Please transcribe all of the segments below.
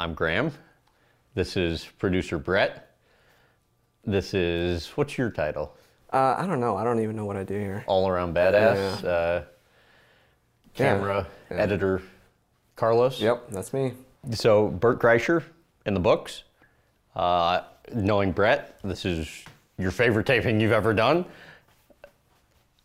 I'm Graham. This is producer Brett. This is, what's your title? I don't know. I don't even know what I do here. All-around badass, yeah. Camera, yeah. Editor, Carlos. Yep, that's me. So Bert Kreischer in the books. Knowing Brett, this is your favorite taping you've ever done.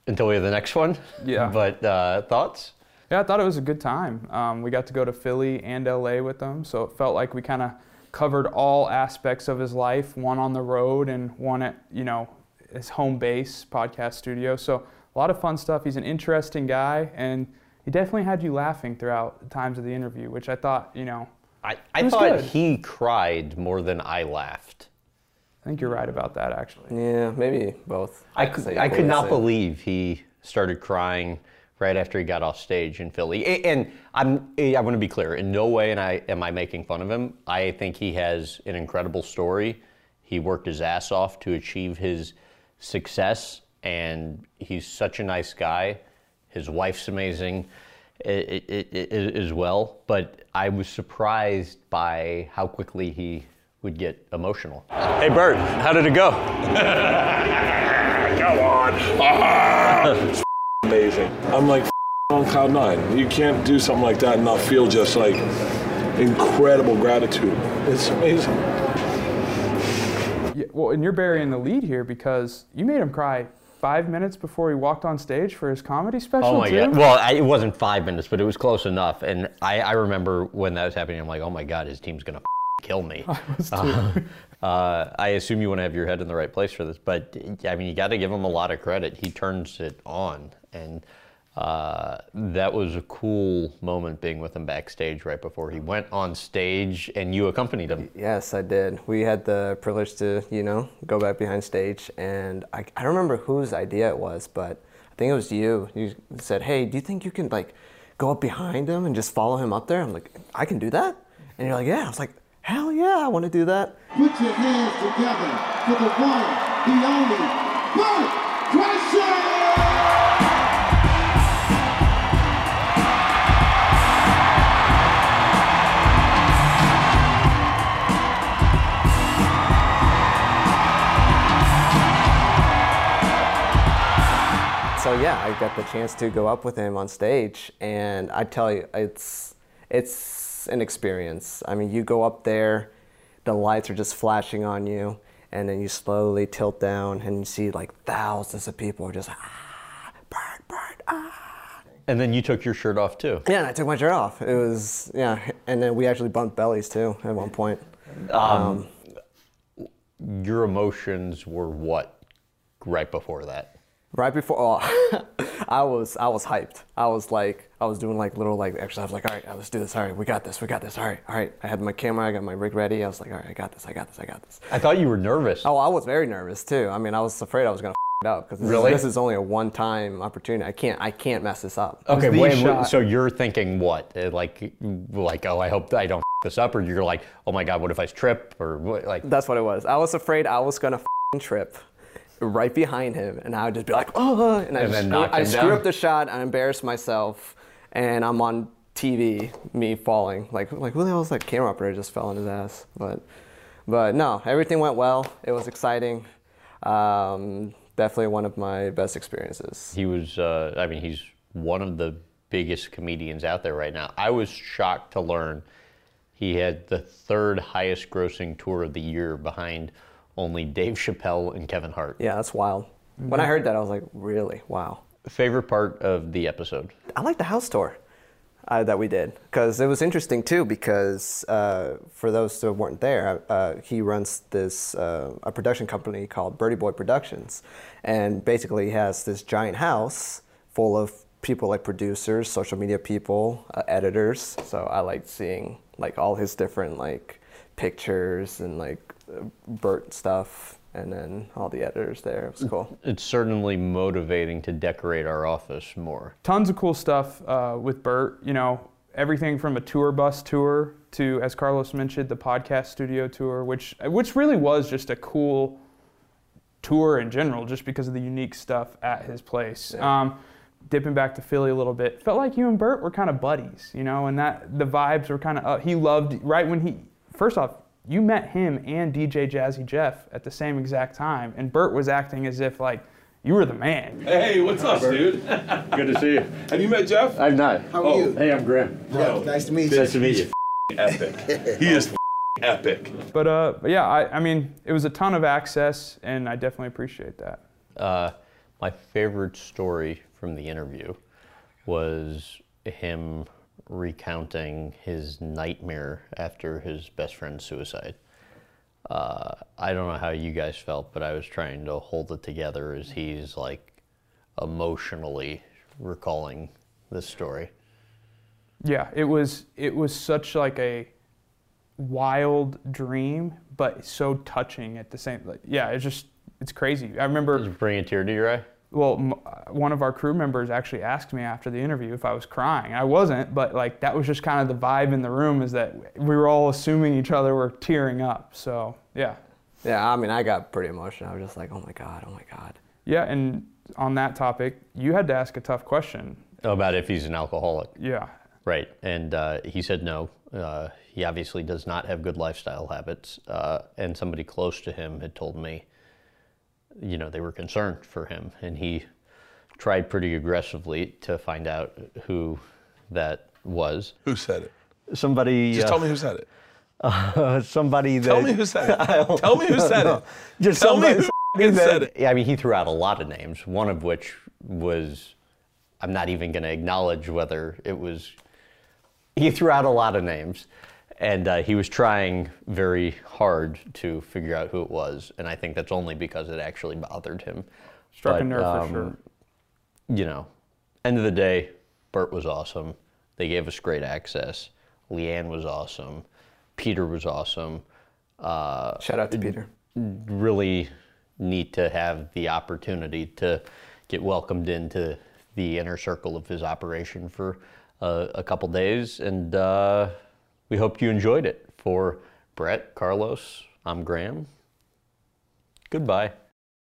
Until we have the next one. Yeah. But thoughts? Yeah, I thought it was a good time. We got to go to Philly and LA with him, so it felt like we kind of covered all aspects of his life, one on the road and one at, you know, his home base podcast studio. So a lot of fun stuff. He's an interesting guy, and he definitely had you laughing throughout the times of the interview, which I thought, you know, I thought good. He cried more than I laughed. I think you're right about that, actually. Yeah, maybe both. I could not believe he started crying right after he got off stage in Philly. And I want to be clear, in no way am I making fun of him. I think he has an incredible story. He worked his ass off to achieve his success, and he's such a nice guy. His wife's amazing as well, but I was surprised by how quickly he would get emotional. Hey Bert, how did it go? Come on. It's amazing. I'm like on cloud nine. You can't do something like that and not feel just like incredible gratitude. It's amazing. Yeah, well, and you're burying the lead here because you made him cry 5 minutes before he walked on stage for his comedy special. Oh my too? God. Well, it wasn't 5 minutes, but it was close enough. And I remember when that was happening, I'm like, oh my God, his team's gonna kill me. I was too. I assume you want to have your head in the right place for this, but I mean, you got to give him a lot of credit. He turns it on, and that was a cool moment being with him backstage right before he went on stage, and you accompanied him. Yes, I did. We had the privilege to, you know, go back behind stage, and I don't remember whose idea it was, but I think it was you. You said, hey, do you think you can like go up behind him and just follow him up there? I'm like, I can do that? And you're like, yeah. I was like, hell yeah, I want to do that. Put your hands together for the one, the only, Bert Kreischer! So yeah, I got the chance to go up with him on stage, and I tell you, it's an experience. I mean, you go up there, the lights are just flashing on you, and then you slowly tilt down and you see like thousands of people are just Bert, ah. And then you took your shirt off too. Yeah, and I took my shirt off. It was, yeah, and then we actually bumped bellies too at one point. Your emotions were what right before that? Right before, oh, I was hyped. I was doing like little like exercise. I was like, all right, let's do this. All right, we got this. All right. I had my camera, I got my rig ready. I was like, all right, I got this. I thought you were nervous. Oh, I was very nervous too. I mean, I was afraid I was gonna f it up because this is only a one-time opportunity. I can't mess this up. Okay, wait, so you're thinking what? Like, oh, I hope I don't f this up, or you're like, oh my God, what if I trip or what? Like that's what it was. I was afraid I was gonna f trip right behind him, and I would just be like, oh, and I screw up the shot, I embarrass myself, and I'm on TV, me falling. Like who the hell is that camera operator just fell on his ass? But no, everything went well. It was exciting. Definitely one of my best experiences. He was, I mean, he's one of the biggest comedians out there right now. I was shocked to learn he had the third highest grossing tour of the year behind only Dave Chappelle and Kevin Hart. Yeah, that's wild. When I heard that, I was like, really? Wow. Favorite part of the episode? I like the house tour that we did, because it was interesting too, because for those who weren't there, he runs this a production company called Birdie Boy Productions, and basically he has this giant house full of people like producers, social media people, editors. So I liked seeing like all his different like pictures and like Bert stuff, and then all the editors there. It was cool. It's certainly motivating to decorate our office more. Tons of cool stuff with Bert, you know, everything from a tour bus tour to, as Carlos mentioned, the podcast studio tour, which really was just a cool tour in general, just because of the unique stuff at his place. Yeah. dipping back to Philly a little bit, felt like you and Bert were kind of buddies, you know, and that the vibes were kind of up. He loved, right when he, first off, you met him and DJ Jazzy Jeff at the same exact time, and Bert was acting as if, like, you were the man. Hey, what's up, Bert? Dude? Good to see you. Have you met Jeff? I've not. How are you? Hey, I'm Graham. Bro, yeah, nice to meet you. Nice to meet you. Epic. He is epic. But yeah, I mean, it was a ton of access, and I definitely appreciate that. My favorite story from the interview was him recounting his nightmare after his best friend's suicide. I don't know how you guys felt, but I was trying to hold it together as he's like emotionally recalling this story. Yeah, it was such like a wild dream, but so touching at the same. Like, yeah, it's crazy. I remember. Did you bring a tear to your eye? Well, one of our crew members actually asked me after the interview if I was crying. I wasn't, but like that was just kind of the vibe in the room, is that we were all assuming each other were tearing up. So, yeah. Yeah, I mean, I got pretty emotional. I was just like, oh my God, oh my God. Yeah, and on that topic, you had to ask a tough question. About if he's an alcoholic. Yeah. Right, and he said no. He obviously does not have good lifestyle habits, and somebody close to him had told me, you know, they were concerned for him, and he tried pretty aggressively to find out who that was. Who said it? Somebody. Just tell me who said it. Somebody that. Tell me who said it. Tell me who said it. Just tell me who said it. Yeah, I mean, he threw out a lot of names. One of which was, I'm not even going to acknowledge whether it was. He threw out a lot of names. And he was trying very hard to figure out who it was, and I think that's only because it actually bothered him. Struck a nerve for sure. You know, end of the day, Bert was awesome. They gave us great access. Leanne was awesome. Peter was awesome. Shout out to Peter. Really neat to have the opportunity to get welcomed into the inner circle of his operation for a couple days, and. We hope you enjoyed it. For Brett, Carlos, I'm Graham. Goodbye.